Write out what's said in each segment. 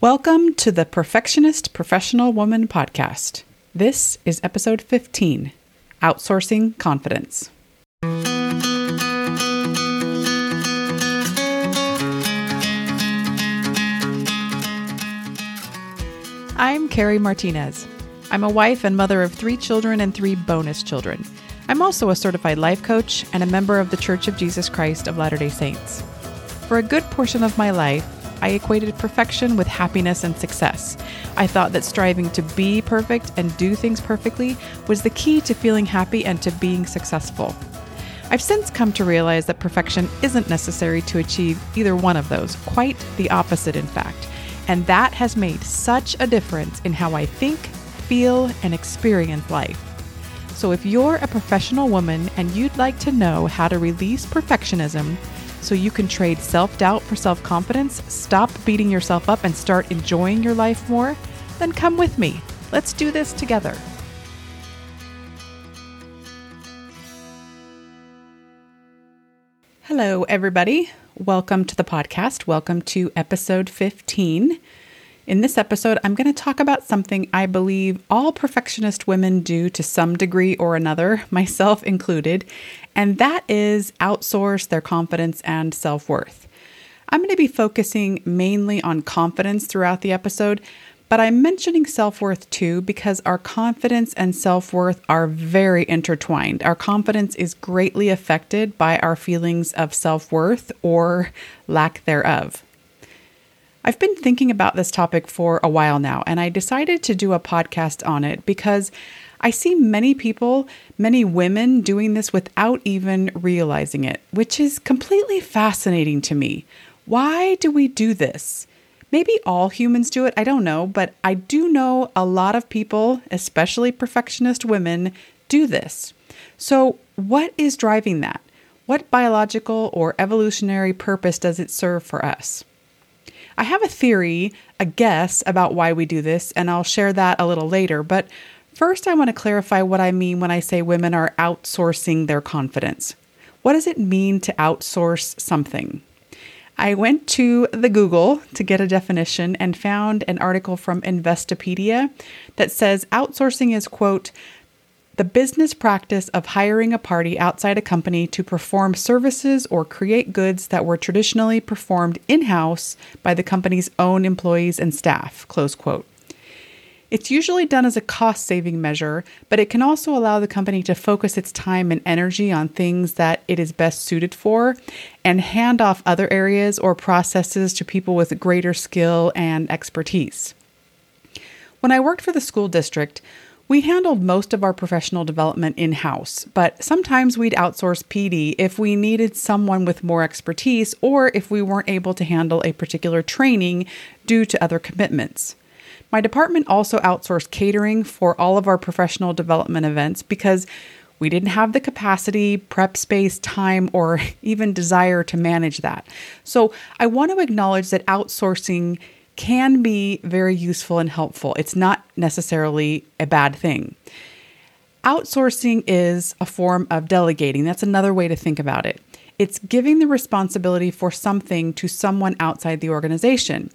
Welcome to the Perfectionist Professional Woman Podcast. This is episode 15, Outsourcing Confidence. I'm Carrie Martinez. I'm a wife and mother of 3 children and 3 bonus children. I'm also a certified life coach and a member of the Church of Jesus Christ of Latter-day Saints. For a good portion of my life, I equated perfection with happiness and success. I thought that striving to be perfect and do things perfectly was the key to feeling happy and to being successful. I've since come to realize that perfection isn't necessary to achieve either one of those, quite the opposite in fact. And that has made such a difference in how I think, feel, and experience life. So if you're a professional woman and you'd like to know how to release perfectionism, so you can trade self-doubt for self-confidence, stop beating yourself up, and start enjoying your life more, then come with me. Let's do this together. Hello, everybody. Welcome to the podcast. Welcome to episode 15. In this episode, I'm going to talk about something I believe all perfectionist women do to some degree or another, myself included, and that is outsource their confidence and self-worth. I'm going to be focusing mainly on confidence throughout the episode, but I'm mentioning self-worth too because our confidence and self-worth are very intertwined. Our confidence is greatly affected by our feelings of self-worth or lack thereof. I've been thinking about this topic for a while now, and I decided to do a podcast on it because I see many people, many women doing this without even realizing it, which is completely fascinating to me. Why do we do this? Maybe all humans do it, I don't know, but I do know a lot of people, especially perfectionist women, do this. So what is driving that? What biological or evolutionary purpose does it serve for us? I have a theory, a guess about why we do this, and I'll share that a little later. But first, I want to clarify what I mean when I say women are outsourcing their confidence. What does it mean to outsource something? I went to the Google to get a definition and found an article from Investopedia that says outsourcing is, quote, the business practice of hiring a party outside a company to perform services or create goods that were traditionally performed in-house by the company's own employees and staff, close quote. It's usually done as a cost-saving measure, but it can also allow the company to focus its time and energy on things that it is best suited for and hand off other areas or processes to people with greater skill and expertise. When I worked for the school district, we handled most of our professional development in-house, but sometimes we'd outsource PD if we needed someone with more expertise or if we weren't able to handle a particular training due to other commitments. My department also outsourced catering for all of our professional development events because we didn't have the capacity, prep space, time, or even desire to manage that. So I want to acknowledge that outsourcing can be very useful and helpful. It's not necessarily a bad thing. Outsourcing is a form of delegating. That's another way to think about it. It's giving the responsibility for something to someone outside the organization.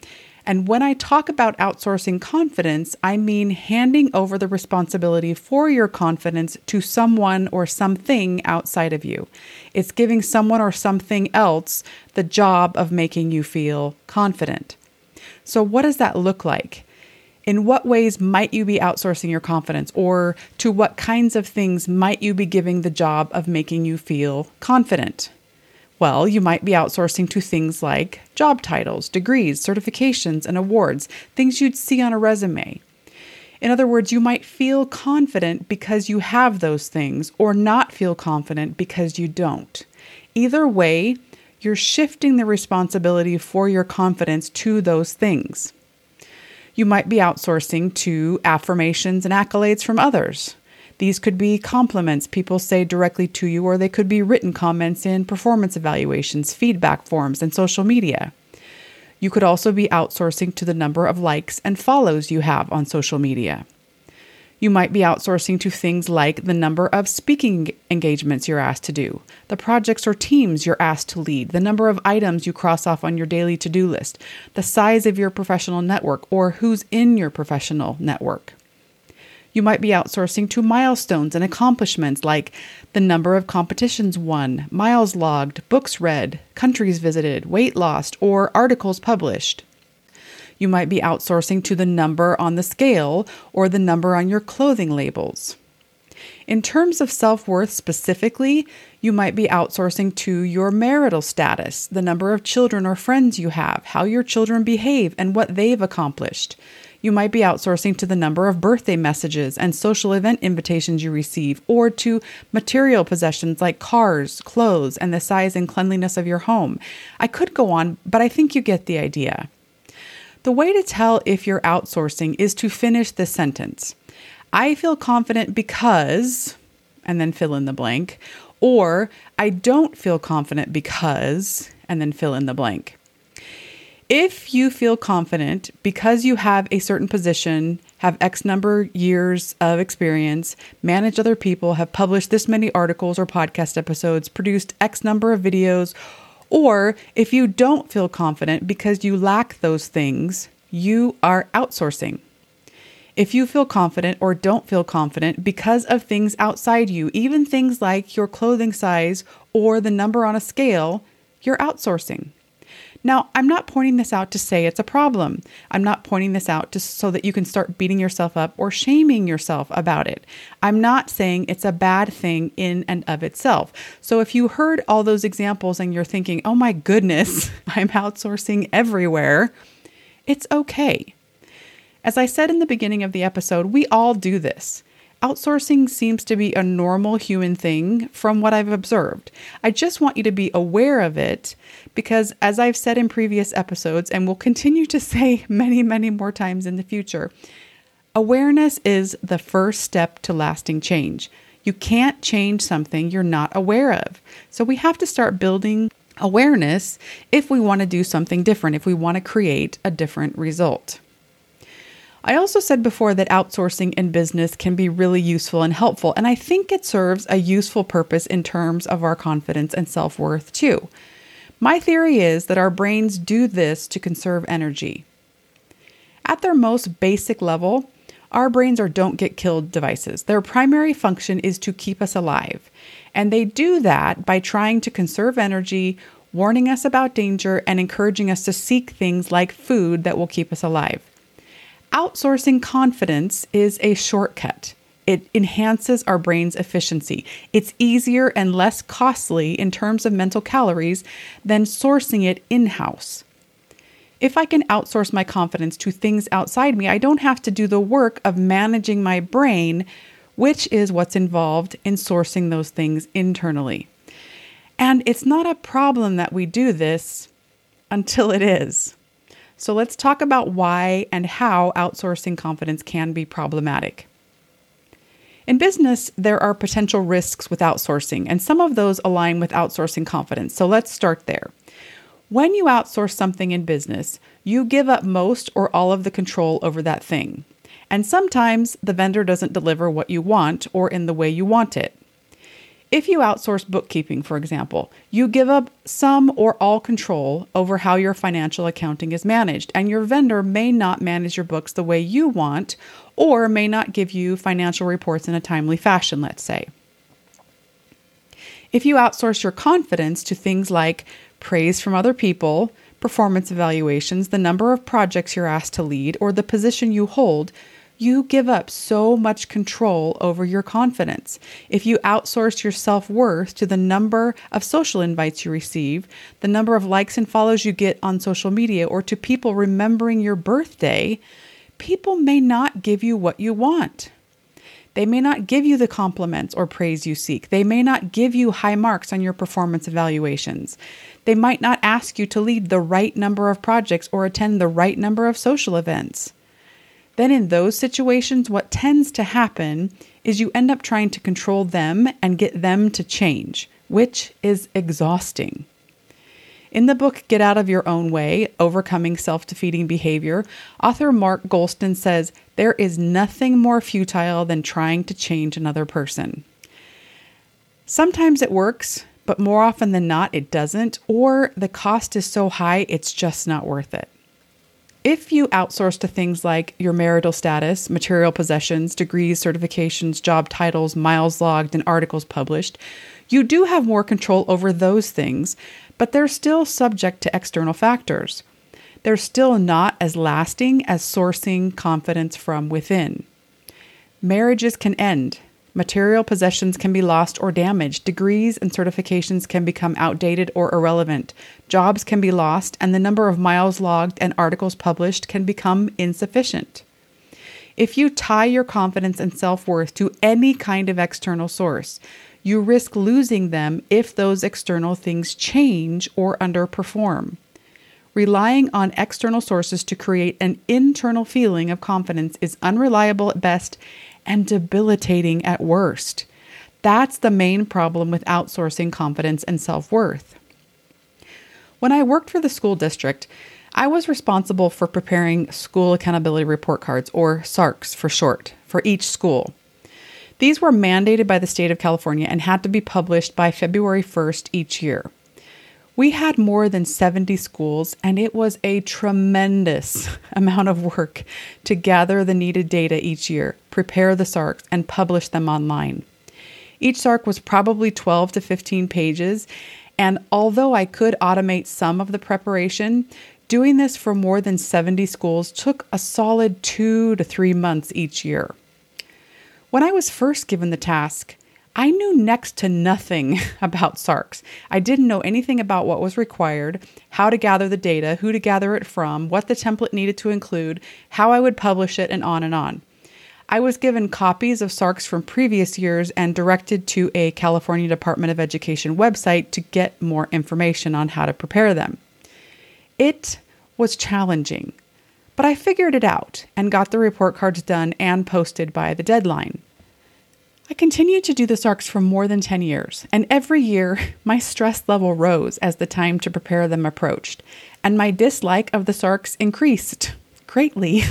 And when I talk about outsourcing confidence, I mean handing over the responsibility for your confidence to someone or something outside of you. It's giving someone or something else the job of making you feel confident. So what does that look like? In what ways might you be outsourcing your confidence, or to what kinds of things might you be giving the job of making you feel confident? Well, you might be outsourcing to things like job titles, degrees, certifications, and awards, things you'd see on a resume. In other words, you might feel confident because you have those things or not feel confident because you don't. Either way, you're shifting the responsibility for your confidence to those things. You might be outsourcing to affirmations and accolades from others. These could be compliments people say directly to you, or they could be written comments in performance evaluations, feedback forms, and social media. You could also be outsourcing to the number of likes and follows you have on social media. You might be outsourcing to things like the number of speaking engagements you're asked to do, the projects or teams you're asked to lead, the number of items you cross off on your daily to-do list, the size of your professional network, or who's in your professional network. You might be outsourcing to milestones and accomplishments like the number of competitions won, miles logged, books read, countries visited, weight lost, or articles published. You might be outsourcing to the number on the scale or the number on your clothing labels. In terms of self-worth specifically, you might be outsourcing to your marital status, the number of children or friends you have, how your children behave, and what they've accomplished. You might be outsourcing to the number of birthday messages and social event invitations you receive, or to material possessions like cars, clothes, and the size and cleanliness of your home. I could go on, but I think you get the idea. The way to tell if you're outsourcing is to finish this sentence. I feel confident because, and then fill in the blank, or I don't feel confident because, and then fill in the blank. If you feel confident because you have a certain position, have X number years of experience, manage other people, have published this many articles or podcast episodes, produced X number of videos, or if you don't feel confident because you lack those things, you are outsourcing. If you feel confident or don't feel confident because of things outside you, even things like your clothing size or the number on a scale, you're outsourcing. Now, I'm not pointing this out to say it's a problem. I'm not pointing this out so that you can start beating yourself up or shaming yourself about it. I'm not saying it's a bad thing in and of itself. So if you heard all those examples and you're thinking, oh my goodness, I'm outsourcing everywhere, it's okay. As I said in the beginning of the episode, we all do this. Outsourcing seems to be a normal human thing from what I've observed. I just want you to be aware of it because, as I've said in previous episodes and will continue to say many, many more times in the future, awareness is the first step to lasting change. You can't change something you're not aware of. So we have to start building awareness if we want to do something different, if we want to create a different result. I also said before that outsourcing in business can be really useful and helpful, and I think it serves a useful purpose in terms of our confidence and self-worth too. My theory is that our brains do this to conserve energy. At their most basic level, our brains are don't-get-killed devices. Their primary function is to keep us alive, and they do that by trying to conserve energy, warning us about danger, and encouraging us to seek things like food that will keep us alive. Outsourcing confidence is a shortcut. It enhances our brain's efficiency. It's easier and less costly in terms of mental calories than sourcing it in-house. If I can outsource my confidence to things outside me, I don't have to do the work of managing my brain, which is what's involved in sourcing those things internally. And it's not a problem that we do this until it is. So let's talk about why and how outsourcing confidence can be problematic. In business, there are potential risks with outsourcing, and some of those align with outsourcing confidence. So let's start there. When you outsource something in business, you give up most or all of the control over that thing. And sometimes the vendor doesn't deliver what you want or in the way you want it. If you outsource bookkeeping, for example, you give up some or all control over how your financial accounting is managed, and your vendor may not manage your books the way you want or may not give you financial reports in a timely fashion, let's say. If you outsource your confidence to things like praise from other people, performance evaluations, the number of projects you're asked to lead, or the position you hold, you give up so much control over your confidence. If you outsource your self-worth to the number of social invites you receive, the number of likes and follows you get on social media, or to people remembering your birthday, people may not give you what you want. They may not give you the compliments or praise you seek. They may not give you high marks on your performance evaluations. They might not ask you to lead the right number of projects or attend the right number of social events. Then in those situations, what tends to happen is you end up trying to control them and get them to change, which is exhausting. In the book, Get Out of Your Own Way, Overcoming Self-Defeating Behavior, author Mark Goldston says, there is nothing more futile than trying to change another person. Sometimes it works, but more often than not, it doesn't, or the cost is so high, it's just not worth it. If you outsource to things like your marital status, material possessions, degrees, certifications, job titles, miles logged, and articles published, you do have more control over those things, but they're still subject to external factors. They're still not as lasting as sourcing confidence from within. Marriages can end. Material possessions can be lost or damaged. Degrees and certifications can become outdated or irrelevant. Jobs can be lost, and the number of miles logged and articles published can become insufficient. If you tie your confidence and self-worth to any kind of external source, you risk losing them if those external things change or underperform. Relying on external sources to create an internal feeling of confidence is unreliable at best and debilitating at worst. That's the main problem with outsourcing confidence and self-worth. When I worked for the school district, I was responsible for preparing school accountability report cards, or SARCs for short, for each school. These were mandated by the state of California and had to be published by February 1st each year. We had more than 70 schools, and it was a tremendous amount of work to gather the needed data each year, prepare the SARCs, and publish them online. Each SARC was probably 12 to 15 pages, and although I could automate some of the preparation, doing this for more than 70 schools took a solid 2 to 3 months each year. When I was first given the task, I knew next to nothing about SARCs. I didn't know anything about what was required, how to gather the data, who to gather it from, what the template needed to include, how I would publish it, and on and on. I was given copies of SARCs from previous years and directed to a California Department of Education website to get more information on how to prepare them. It was challenging, but I figured it out and got the report cards done and posted by the deadline. I continued to do the SARCs for more than 10 years, and every year my stress level rose as the time to prepare them approached, and my dislike of the SARCs increased greatly.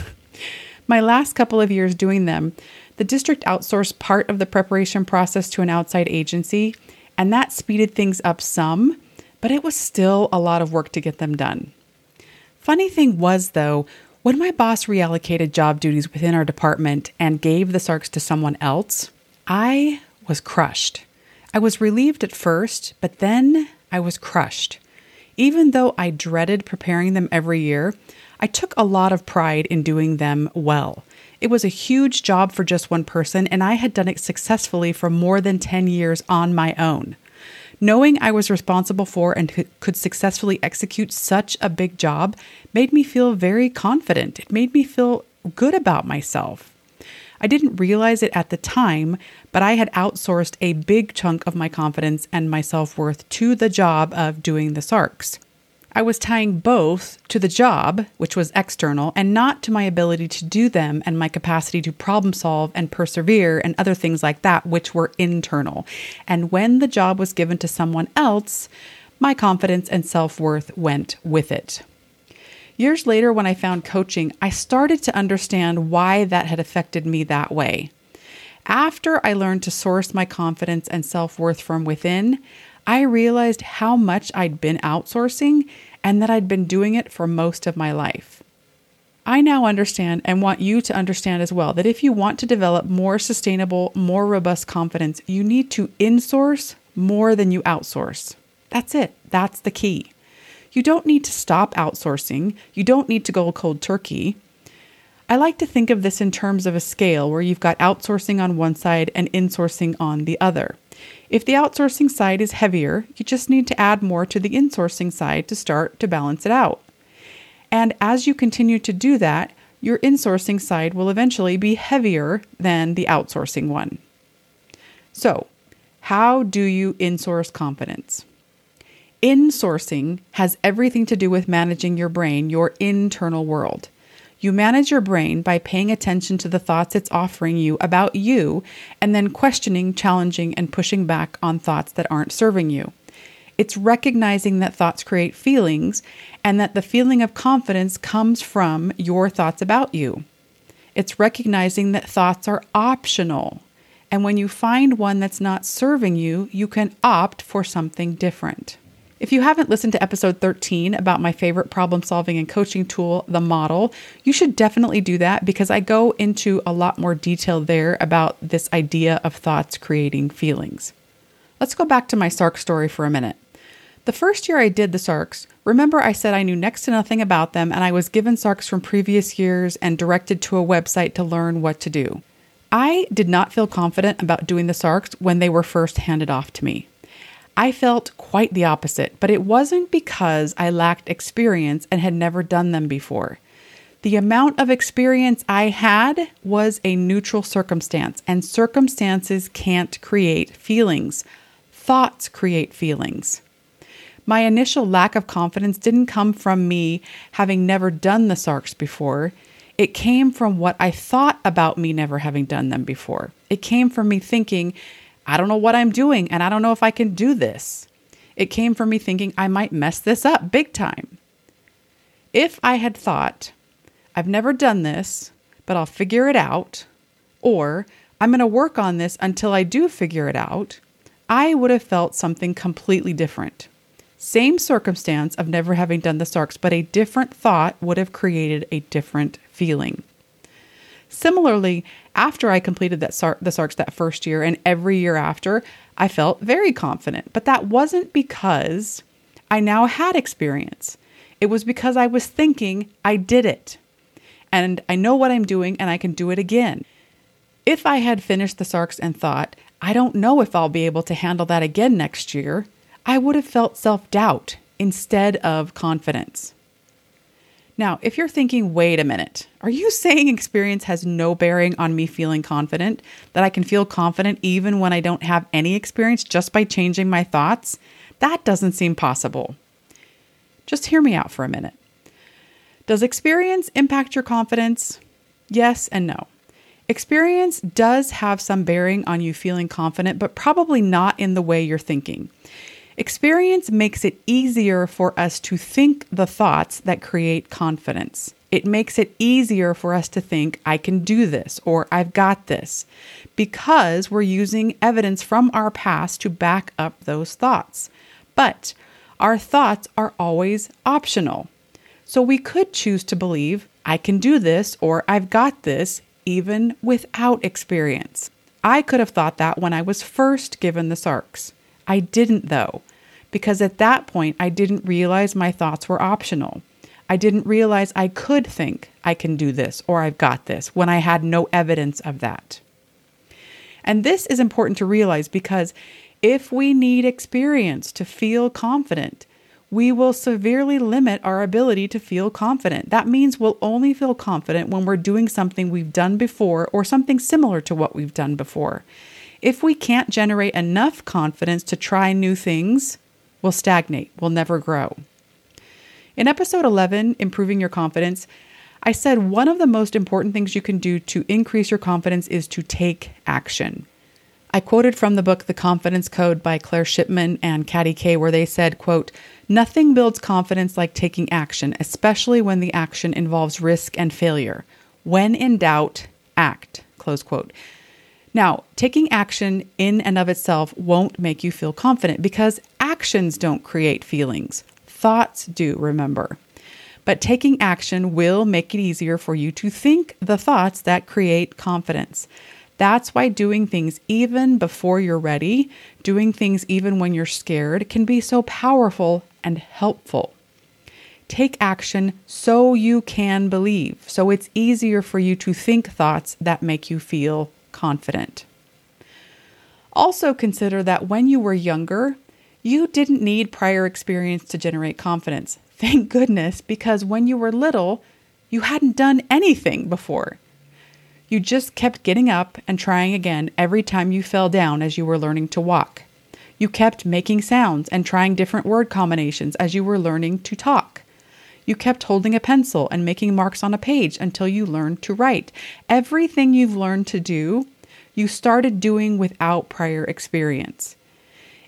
My last couple of years doing them, the district outsourced part of the preparation process to an outside agency, and that speeded things up some, but it was still a lot of work to get them done. Funny thing was, though, when my boss reallocated job duties within our department and gave the SARCs to someone else, I was crushed. I was relieved at first, but then I was crushed. Even though I dreaded preparing them every year, I took a lot of pride in doing them well. It was a huge job for just one person, and I had done it successfully for more than 10 years on my own. Knowing I was responsible for and could successfully execute such a big job made me feel very confident. It made me feel good about myself. I didn't realize it at the time, but I had outsourced a big chunk of my confidence and my self-worth to the job of doing the SARCs. I was tying both to the job, which was external, and not to my ability to do them and my capacity to problem solve and persevere and other things like that, which were internal. And when the job was given to someone else, my confidence and self-worth went with it. Years later, when I found coaching, I started to understand why that had affected me that way. After I learned to source my confidence and self-worth from within, I realized how much I'd been outsourcing and that I'd been doing it for most of my life. I now understand and want you to understand as well that if you want to develop more sustainable, more robust confidence, you need to insource more than you outsource. That's it. That's the key. You don't need to stop outsourcing. You don't need to go cold turkey. I like to think of this in terms of a scale where you've got outsourcing on one side and insourcing on the other. If the outsourcing side is heavier, you just need to add more to the insourcing side to start to balance it out. And as you continue to do that, your insourcing side will eventually be heavier than the outsourcing one. So, how do you insource confidence? Insourcing has everything to do with managing your brain, your internal world. You manage your brain by paying attention to the thoughts it's offering you about you, and then questioning, challenging, and pushing back on thoughts that aren't serving you. It's recognizing that thoughts create feelings and that the feeling of confidence comes from your thoughts about you. It's recognizing that thoughts are optional. And when you find one that's not serving you, you can opt for something different. If you haven't listened to episode 13 about my favorite problem-solving and coaching tool, The Model, you should definitely do that because I go into a lot more detail there about this idea of thoughts creating feelings. Let's go back to my SARC story for a minute. The first year I did the SARCs, remember I said I knew next to nothing about them and I was given SARCs from previous years and directed to a website to learn what to do. I did not feel confident about doing the SARCs when they were first handed off to me. I felt quite the opposite, but it wasn't because I lacked experience and had never done them before. The amount of experience I had was a neutral circumstance, and circumstances can't create feelings. Thoughts create feelings. My initial lack of confidence didn't come from me having never done the SARCs before. It came from what I thought about me never having done them before. It came from me thinking, I don't know what I'm doing, and I don't know if I can do this. It came from me thinking I might mess this up big time. If I had thought, I've never done this, but I'll figure it out, or I'm going to work on this until I do figure it out, I would have felt something completely different. Same circumstance of never having done the SARCs, but a different thought would have created a different feeling. Similarly, after I completed the SARCs that first year and every year after, I felt very confident. But that wasn't because I now had experience. It was because I was thinking I did it and I know what I'm doing and I can do it again. If I had finished the SARCs and thought, I don't know if I'll be able to handle that again next year, I would have felt self-doubt instead of confidence. Now, if you're thinking, wait a minute, are you saying experience has no bearing on me feeling confident, that I can feel confident even when I don't have any experience just by changing my thoughts? That doesn't seem possible. Just hear me out for a minute. Does experience impact your confidence? Yes and no. Experience does have some bearing on you feeling confident, but probably not in the way you're thinking. Experience makes it easier for us to think the thoughts that create confidence. It makes it easier for us to think, I can do this, or I've got this, because we're using evidence from our past to back up those thoughts. But our thoughts are always optional. So we could choose to believe, I can do this, or I've got this, even without experience. I could have thought that when I was first given the SARCs. I didn't though, because at that point, I didn't realize my thoughts were optional. I didn't realize I could think I can do this or I've got this when I had no evidence of that. And this is important to realize because if we need experience to feel confident, we will severely limit our ability to feel confident. That means we'll only feel confident when we're doing something we've done before or something similar to what we've done before. If we can't generate enough confidence to try new things, we'll stagnate, we'll never grow. In episode 11, Improving Your Confidence, I said one of the most important things you can do to increase your confidence is to take action. I quoted from the book, The Confidence Code by Claire Shipman and Katty Kay, where they said, quote, "Nothing builds confidence like taking action, especially when the action involves risk and failure. When in doubt, act," close quote. Now, taking action in and of itself won't make you feel confident because actions don't create feelings. Thoughts do, remember. But taking action will make it easier for you to think the thoughts that create confidence. That's why doing things even before you're ready, doing things even when you're scared, can be so powerful and helpful. Take action so you can believe, so it's easier for you to think thoughts that make you feel confident. Also consider that when you were younger, you didn't need prior experience to generate confidence. Thank goodness, because when you were little, you hadn't done anything before. You just kept getting up and trying again every time you fell down as you were learning to walk. You kept making sounds and trying different word combinations as you were learning to talk. You kept holding a pencil and making marks on a page until you learned to write. Everything you've learned to do, you started doing without prior experience.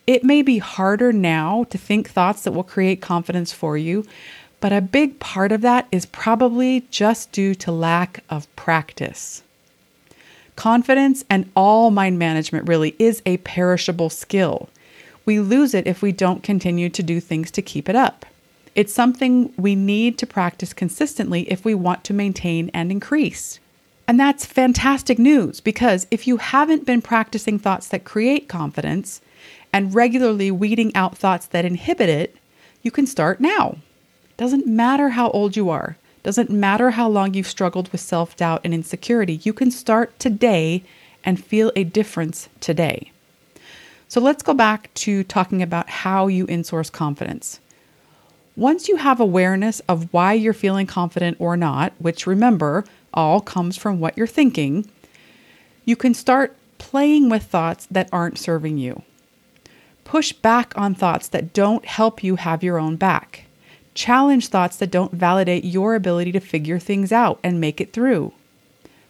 It may be harder now to think thoughts that will create confidence for you, but a big part of that is probably just due to lack of practice. Confidence and all mind management really is a perishable skill. We lose it if we don't continue to do things to keep it up. It's something we need to practice consistently if we want to maintain and increase. And that's fantastic news, because if you haven't been practicing thoughts that create confidence and regularly weeding out thoughts that inhibit it, you can start now. Doesn't matter how old you are. Doesn't matter how long you've struggled with self-doubt and insecurity. You can start today and feel a difference today. So let's go back to talking about how you insource confidence. Once you have awareness of why you're feeling confident or not, which remember, all comes from what you're thinking, you can start playing with thoughts that aren't serving you. Push back on thoughts that don't help you have your own back. Challenge thoughts that don't validate your ability to figure things out and make it through.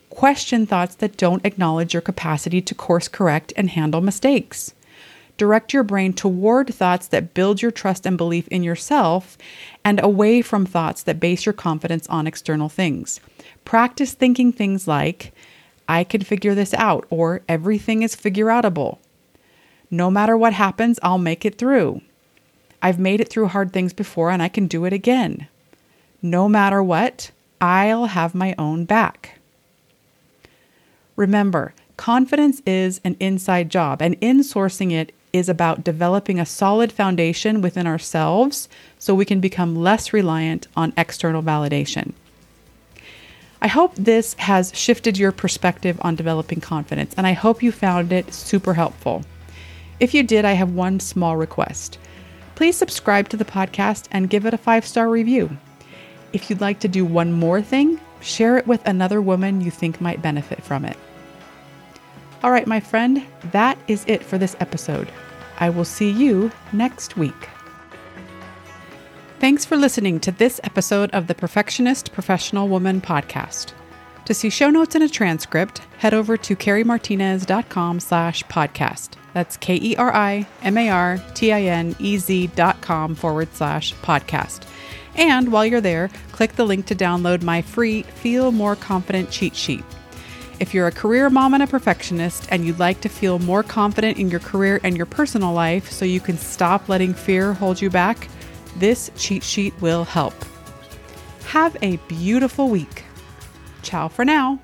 Question thoughts that don't acknowledge your capacity to course correct and handle mistakes. Direct your brain toward thoughts that build your trust and belief in yourself, and away from thoughts that base your confidence on external things. Practice thinking things like, I can figure this out, or everything is figure outable. No matter what happens, I'll make it through. I've made it through hard things before and I can do it again. No matter what, I'll have my own back. Remember, confidence is an inside job, and insourcing it is about developing a solid foundation within ourselves so we can become less reliant on external validation. I hope this has shifted your perspective on developing confidence, and I hope you found it super helpful. If you did, I have one small request. Please subscribe to the podcast and give it a 5-star review. If you'd like to do one more thing, share it with another woman you think might benefit from it. All right, my friend, that is it for this episode. I will see you next week. Thanks for listening to this episode of the Perfectionist Professional Woman podcast. To see show notes and a transcript, head over to kerimartinez.com/podcast. That's kerimartinez.com/podcast. And while you're there, click the link to download my free Feel More Confident cheat sheet. If you're a career mom and a perfectionist and you'd like to feel more confident in your career and your personal life so you can stop letting fear hold you back, this cheat sheet will help. Have a beautiful week. Ciao for now.